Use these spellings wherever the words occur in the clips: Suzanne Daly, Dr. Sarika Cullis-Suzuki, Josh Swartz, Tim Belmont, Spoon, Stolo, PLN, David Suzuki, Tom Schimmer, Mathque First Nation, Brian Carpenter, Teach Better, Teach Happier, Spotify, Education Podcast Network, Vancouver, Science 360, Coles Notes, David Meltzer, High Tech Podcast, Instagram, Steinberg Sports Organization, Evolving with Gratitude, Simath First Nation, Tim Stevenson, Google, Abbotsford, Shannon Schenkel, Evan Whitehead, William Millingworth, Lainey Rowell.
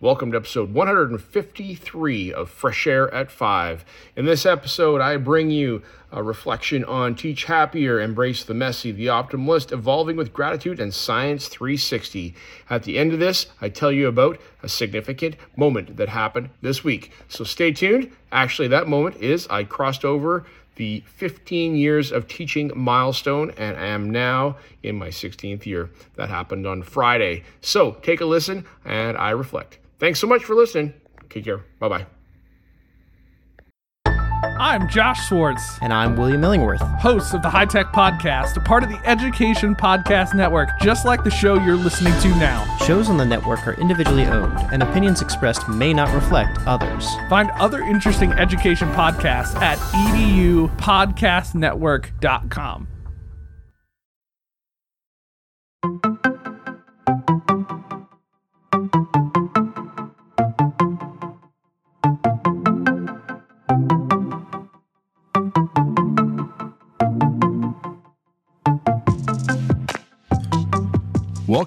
Welcome to episode 153 of Fresh Air at 5. In this episode, I bring you a reflection on Teach Happier, Embrace the Messy, The Optimalist, Evolving with Gratitude, and Science 360. At the end of this, I tell you about a significant moment that happened this week. So stay tuned. Actually, that moment is I crossed over the 15 years of teaching milestone, and I am now in my 16th year. That happened on Friday. So take a listen, and I reflect. Thanks so much for listening. Take care. Bye-bye. I'm Josh Swartz. And I'm William Millingworth. Hosts of the High Tech Podcast, a part of the Education Podcast Network, just like the show you're listening to now. Shows on the network are individually owned, and opinions expressed may not reflect others. Find other interesting education podcasts at edupodcastnetwork.com.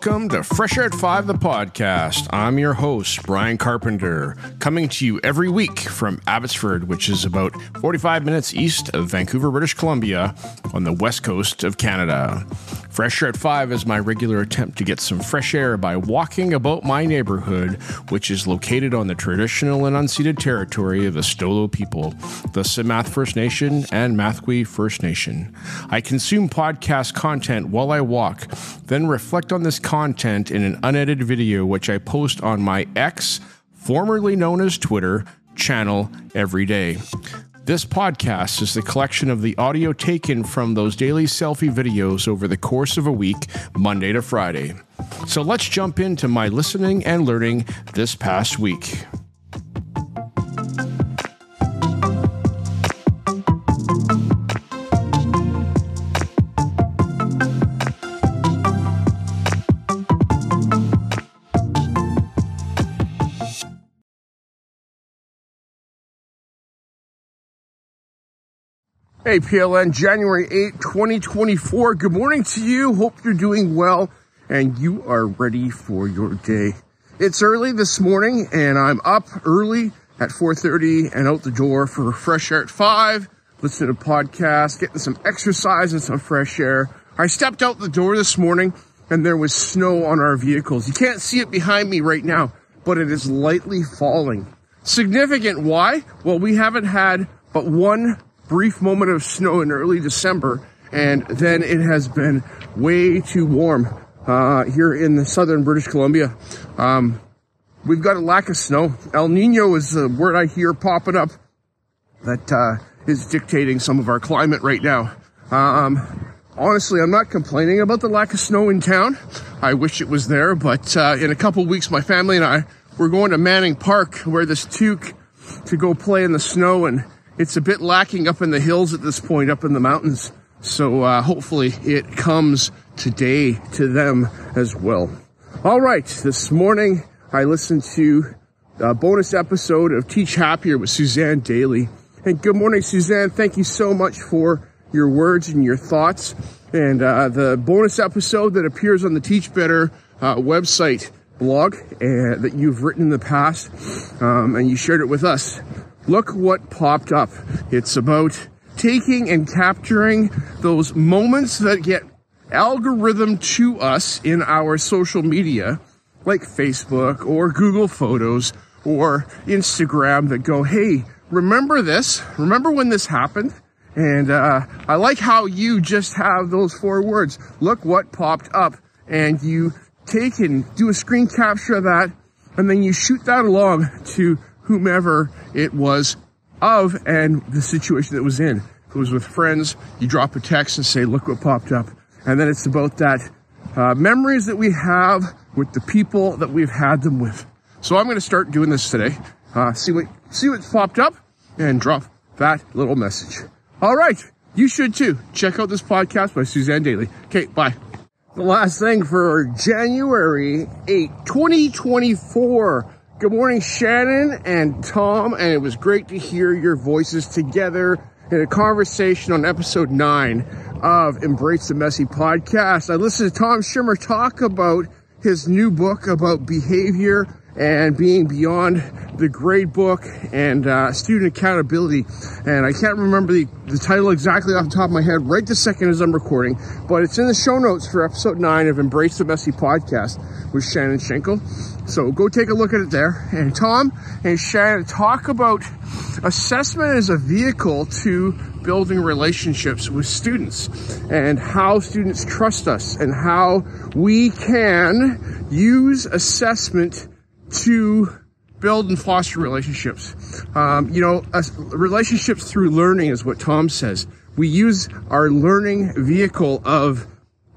Welcome to Fresh Air at 5, the podcast. I'm your host, Brian Carpenter, coming to you every week from Abbotsford, which is about 45 minutes east of Vancouver, British Columbia, on the west coast of Canada. Fresh Air at 5 is my regular attempt to get some fresh air by walking about my neighborhood, which is located on the traditional and unceded territory of the Stolo people, the Simath First Nation and Mathque First Nation. I consume podcast content while I walk, then reflect on this content in an unedited video, which I post on my X, formerly known as Twitter, channel every day. This podcast is the collection of the audio taken from those daily selfie videos over the course of a week, Monday to Friday. So let's jump into my listening and learning this past week. Hey, PLN, January 8, 2024. Good morning to you. Hope you're doing well and you are ready for your day. It's early this morning and I'm up early at 4:30 and out the door for fresh air at 5, listening to podcasts, getting some exercise and some fresh air. I stepped out the door this morning and there was snow on our vehicles. You can't see it behind me right now, but it is lightly falling. Significant, why? Well, we haven't had but one brief moment of snow in early December, and then it has been way too warm here in the southern British Columbia. We've got a lack of snow. El Nino is the word I hear popping up that is dictating some of our climate right now. Honestly, I'm not complaining about the lack of snow in town. I wish it was there, but in a couple weeks, my family and I, we're going to Manning Park, where this toque to go play in the snow, and it's a bit lacking up in the hills at this point, up in the mountains. So hopefully it comes today to them as well. All right. This morning, I listened to a bonus episode of Teach Happier with Suzanne Daly. And good morning, Suzanne. Thank you so much for your words and your thoughts. And the bonus episode that appears on the Teach Better website blog that you've written in the past, and you shared it with us. Look what popped up. It's about taking and capturing those moments that get algorithmed to us in our social media, like Facebook or Google Photos or Instagram, that go, hey, remember this? Remember when this happened? And I like how you just have those four words. Look what popped up. And you take and do a screen capture of that, and then you shoot that along to whomever it was of and the situation that was in. If it was with friends, you drop a text and say, look what popped up. And then it's about that memories that we have with the people that we've had them with. So I'm going to start doing this today. See what popped up and drop that little message. All right. You should too. Check out this podcast by Suzanne Daly. Okay. Bye. The last thing for January 8, 2024. Good morning, Shannon and Tom, and it was great to hear your voices together in a conversation on episode 9 of Embrace the Messy podcast. I listened to Tom Schimmer talk about his new book about behavior and being beyond the grade book and student accountability. And I can't remember the title exactly off the top of my head right this second as I'm recording, but it's in the show notes for episode 9 of Embrace the Messy podcast with Shannon Schenkel. So go take a look at it there. And Tom and Shannon talk about assessment as a vehicle to building relationships with students and how students trust us and how we can use assessment to build and foster relationships. Relationships through learning is what Tom says. We use our learning vehicle of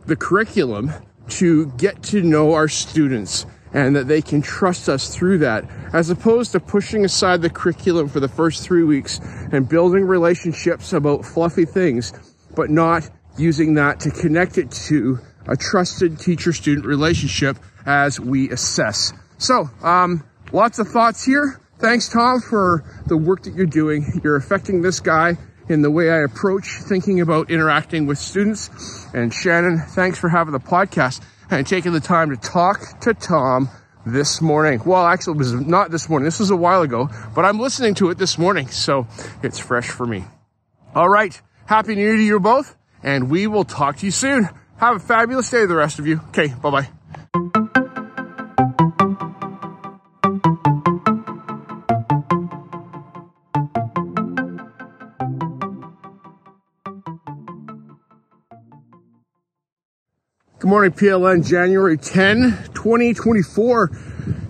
the curriculum to get to know our students and that they can trust us through that, as opposed to pushing aside the curriculum for the first 3 weeks and building relationships about fluffy things, but not using that to connect it to a trusted teacher-student relationship as we assess. So, lots of thoughts here. Thanks, Tom, for the work that you're doing. You're affecting this guy in the way I approach thinking about interacting with students. And Shannon, thanks for having the podcast and taking the time to talk to Tom this morning. Well, actually, it was not this morning. This was a while ago, but I'm listening to it this morning, so it's fresh for me. All right. Happy New Year to you both, and we will talk to you soon. Have a fabulous day, the rest of you. Okay, bye-bye. Good morning, PLN, January 10, 2024.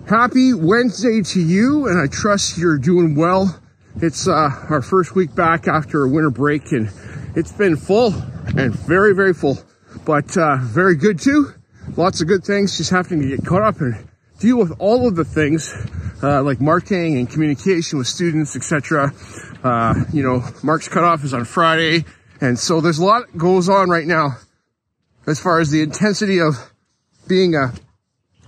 Happy Wednesday to you, and I trust you're doing well. It's our first week back after a winter break, and it's been full and very, very full, but very good too. Lots of good things, just having to get caught up and deal with all of the things like marking and communication with students, etc. Mark's cutoff is on Friday, and so there's a lot that goes on right now, as far as the intensity of being a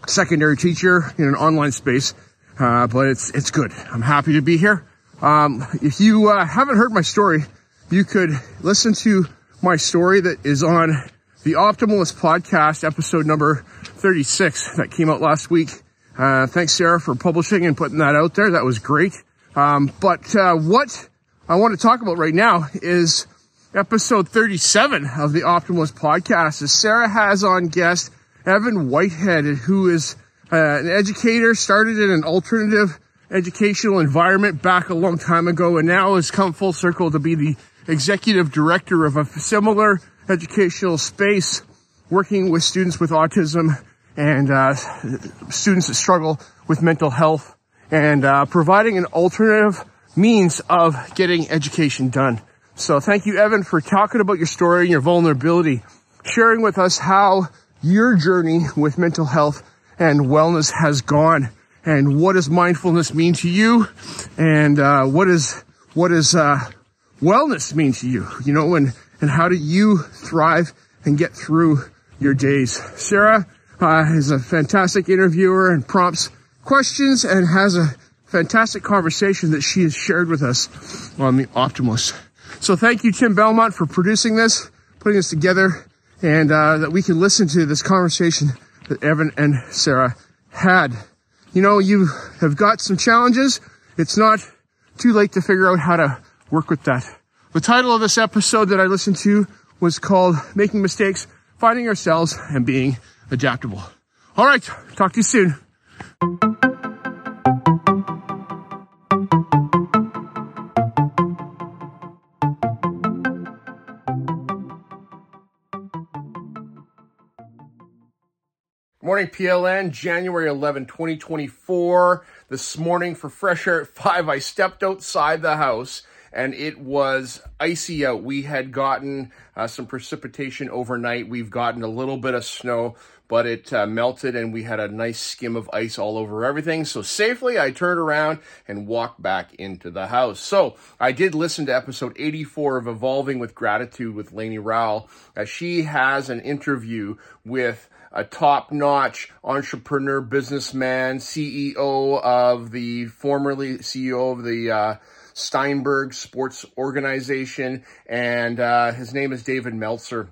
secondary teacher in an online space, but it's good. I'm happy to be here. If you haven't heard my story, you could listen to my story that is on the Optimalist podcast, episode number 36, that came out last week. Thanks, Sarah, for publishing and putting that out there. That was great. But what I want to talk about right now is episode 37 of the Optimalist podcast, is Sarah has on guest Evan Whitehead, who is an educator, started in an alternative educational environment back a long time ago, and now has come full circle to be the executive director of a similar educational space, working with students with autism and students that struggle with mental health, and providing an alternative means of getting education done. So thank you, Evan, for talking about your story and your vulnerability, sharing with us how your journey with mental health and wellness has gone, and what does mindfulness mean to you, and what does wellness mean to you, and how do you thrive and get through your days. Sarah is a fantastic interviewer and prompts questions and has a fantastic conversation that she has shared with us on the Optimalist. So thank you, Tim Belmont, for producing this, putting this together, and that we can listen to this conversation that Evan and Sarah had. You have got some challenges. It's not too late to figure out how to work with that. The title of this episode that I listened to was called Making Mistakes, Finding Ourselves, and Being Adaptable. All right, talk to you soon. Morning, PLN, January 11, 2024. This morning for Fresh Air at 5, I stepped outside the house and it was icy out. We had gotten some precipitation overnight. We've gotten a little bit of snow, but it melted and we had a nice skim of ice all over everything. So safely, I turned around and walked back into the house. So I did listen to episode 84 of Evolving with Gratitude with Lainey Rowell. She has an interview with a top-notch entrepreneur, businessman, CEO of the, formerly CEO of the Steinberg Sports Organization, and his name is David Meltzer.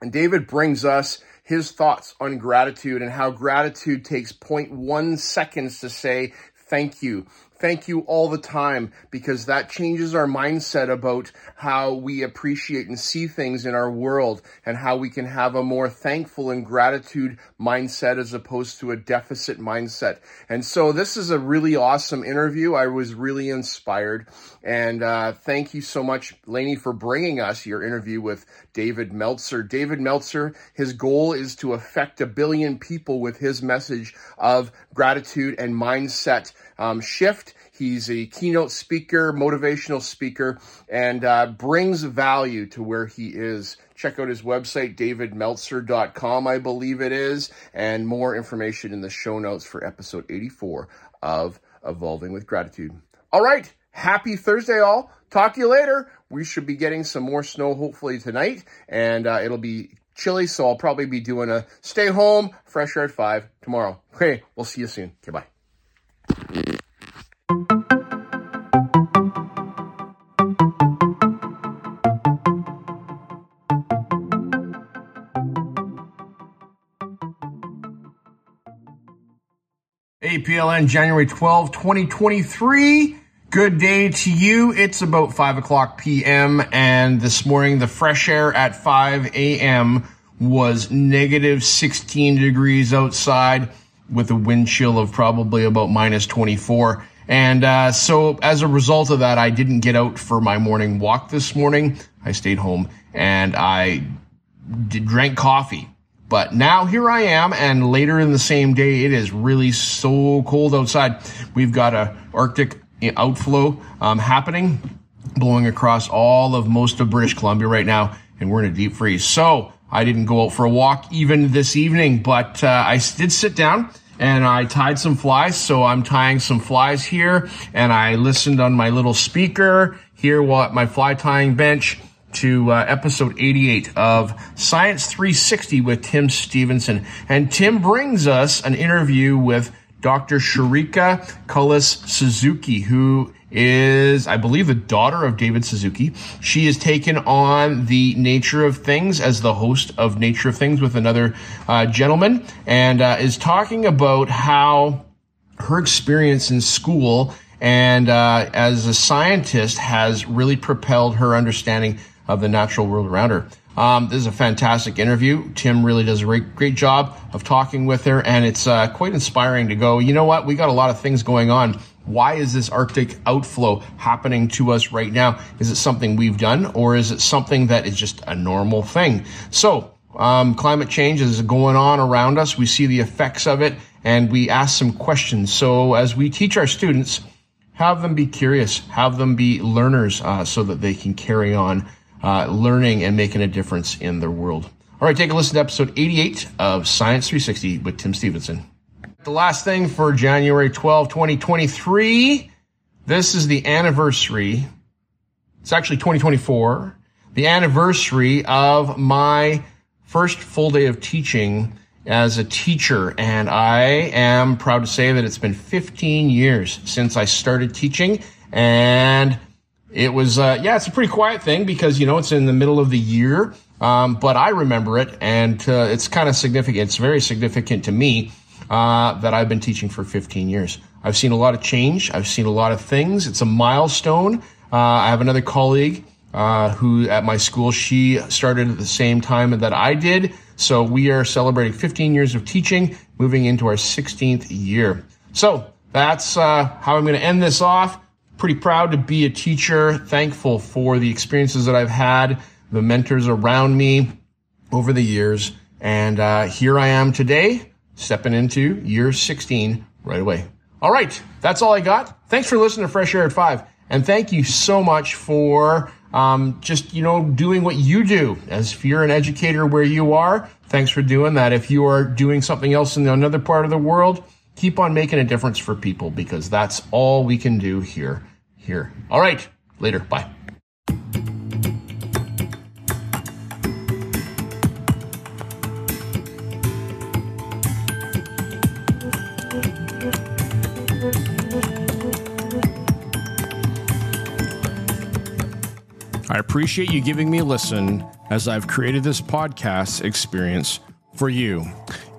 And David brings us his thoughts on gratitude and how gratitude takes 0.1 seconds to say thank you. Thank you all the time, because that changes our mindset about how we appreciate and see things in our world and how we can have a more thankful and gratitude mindset as opposed to a deficit mindset. And so this is a really awesome interview. I was really inspired. And thank you so much, Lainey, for bringing us your interview with David Meltzer. David Meltzer, his goal is to affect 1 billion people with his message of gratitude and mindset shift. He's a keynote speaker, motivational speaker, and brings value to where he is. Check out his website, davidmeltzer.com, I believe it is, and more information in the show notes for episode 84 of Evolving with Gratitude. All right, happy Thursday, all. Talk to you later. We should be getting some more snow hopefully tonight, and it'll be chilly, so I'll probably be doing a stay home, fresh air at 5 tomorrow. Okay, we'll see you soon. Okay, bye. APLN, January 12, 2023. Good day to you. It's about 5 o'clock p.m. and this morning the fresh air at 5 a.m. was negative 16 degrees outside with a wind chill of probably about minus 24. And so as a result of that, I didn't get out for my morning walk this morning. I stayed home and I drank coffee. But now here I am, and later in the same day, it is really so cold outside. We've got a Arctic outflow happening, blowing across all of most of British Columbia right now, and we're in a deep freeze. So I didn't go out for a walk even this evening, but I did sit down and I tied some flies. So I'm tying some flies here, and I listened on my little speaker here while at my fly tying bench to episode 88 of Science 360 with Tim Stevenson. And Tim brings us an interview with Dr. Sarika Cullis-Suzuki, who is, I believe, the daughter of David Suzuki. She has taken on the Nature of Things as the host of Nature of Things with another gentleman, and is talking about how her experience in school and as a scientist has really propelled her understanding of the natural world around her. This is a fantastic interview. Tim really does a great job of talking with her, and it's quite inspiring to go, you know what, we got a lot of things going on. Why is this Arctic outflow happening to us right now? Is it something we've done, or is it something that is just a normal thing? So climate change is going on around us. We see the effects of it, and we ask some questions. So as we teach our students, have them be curious, have them be learners, so that they can carry on learning and making a difference in their world. All right, take a listen to episode 88 of Science 360 with Tim Stevenson. The last thing for January 12, 2023, this is the anniversary. It's actually 2024, the anniversary of my first full day of teaching as a teacher, and I am proud to say that it's been 15 years since I started teaching, and it was, it's a pretty quiet thing because, you know, it's in the middle of the year, but I remember it, and it's kind of significant. It's very significant to me that I've been teaching for 15 years. I've seen a lot of change. I've seen a lot of things. It's a milestone. I have another colleague who at my school, she started at the same time that I did. So we are celebrating 15 years of teaching, moving into our 16th year. So that's how I'm going to end this off. Pretty proud to be a teacher, thankful for the experiences that I've had, the mentors around me over the years. And here I am today, stepping into year 16 right away. All right, that's all I got. Thanks for listening to Fresh Air at 5. And thank you so much for doing what you do. As if you're an educator where you are, thanks for doing that. If you are doing something else in another part of the world, keep on making a difference for people, because that's all we can do here. All right, later. Bye. I appreciate you giving me a listen as I've created this podcast experience for you.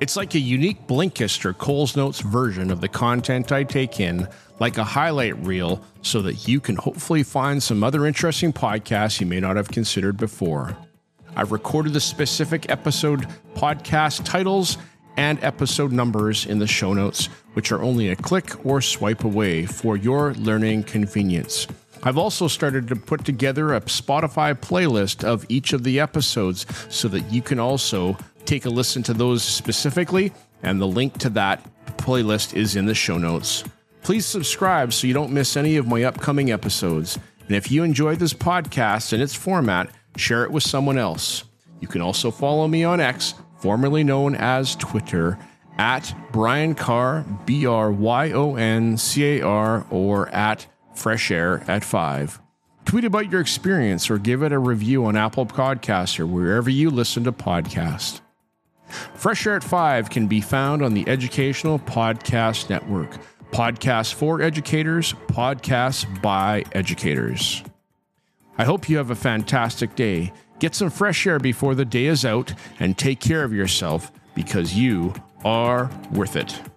It's like a unique Blinkist or Coles Notes version of the content I take in, like a highlight reel, so that you can hopefully find some other interesting podcasts you may not have considered before. I've recorded the specific episode podcast titles and episode numbers in the show notes, which are only a click or swipe away for your learning convenience. I've also started to put together a Spotify playlist of each of the episodes so that you can also take a listen to those specifically, and the link to that playlist is in the show notes. Please subscribe so you don't miss any of my upcoming episodes. And if you enjoyed this podcast and its format, share it with someone else. You can also follow me on X, formerly known as Twitter, at Bryan Carr, BRYONCAR, or at Fresh Air at 5. Tweet about your experience or give it a review on Apple Podcasts or wherever you listen to podcasts. Fresh Air at 5 can be found on the Educational Podcast Network. Podcasts for educators, podcasts by educators. I hope you have a fantastic day. Get some fresh air before the day is out, and take care of yourself, because you are worth it.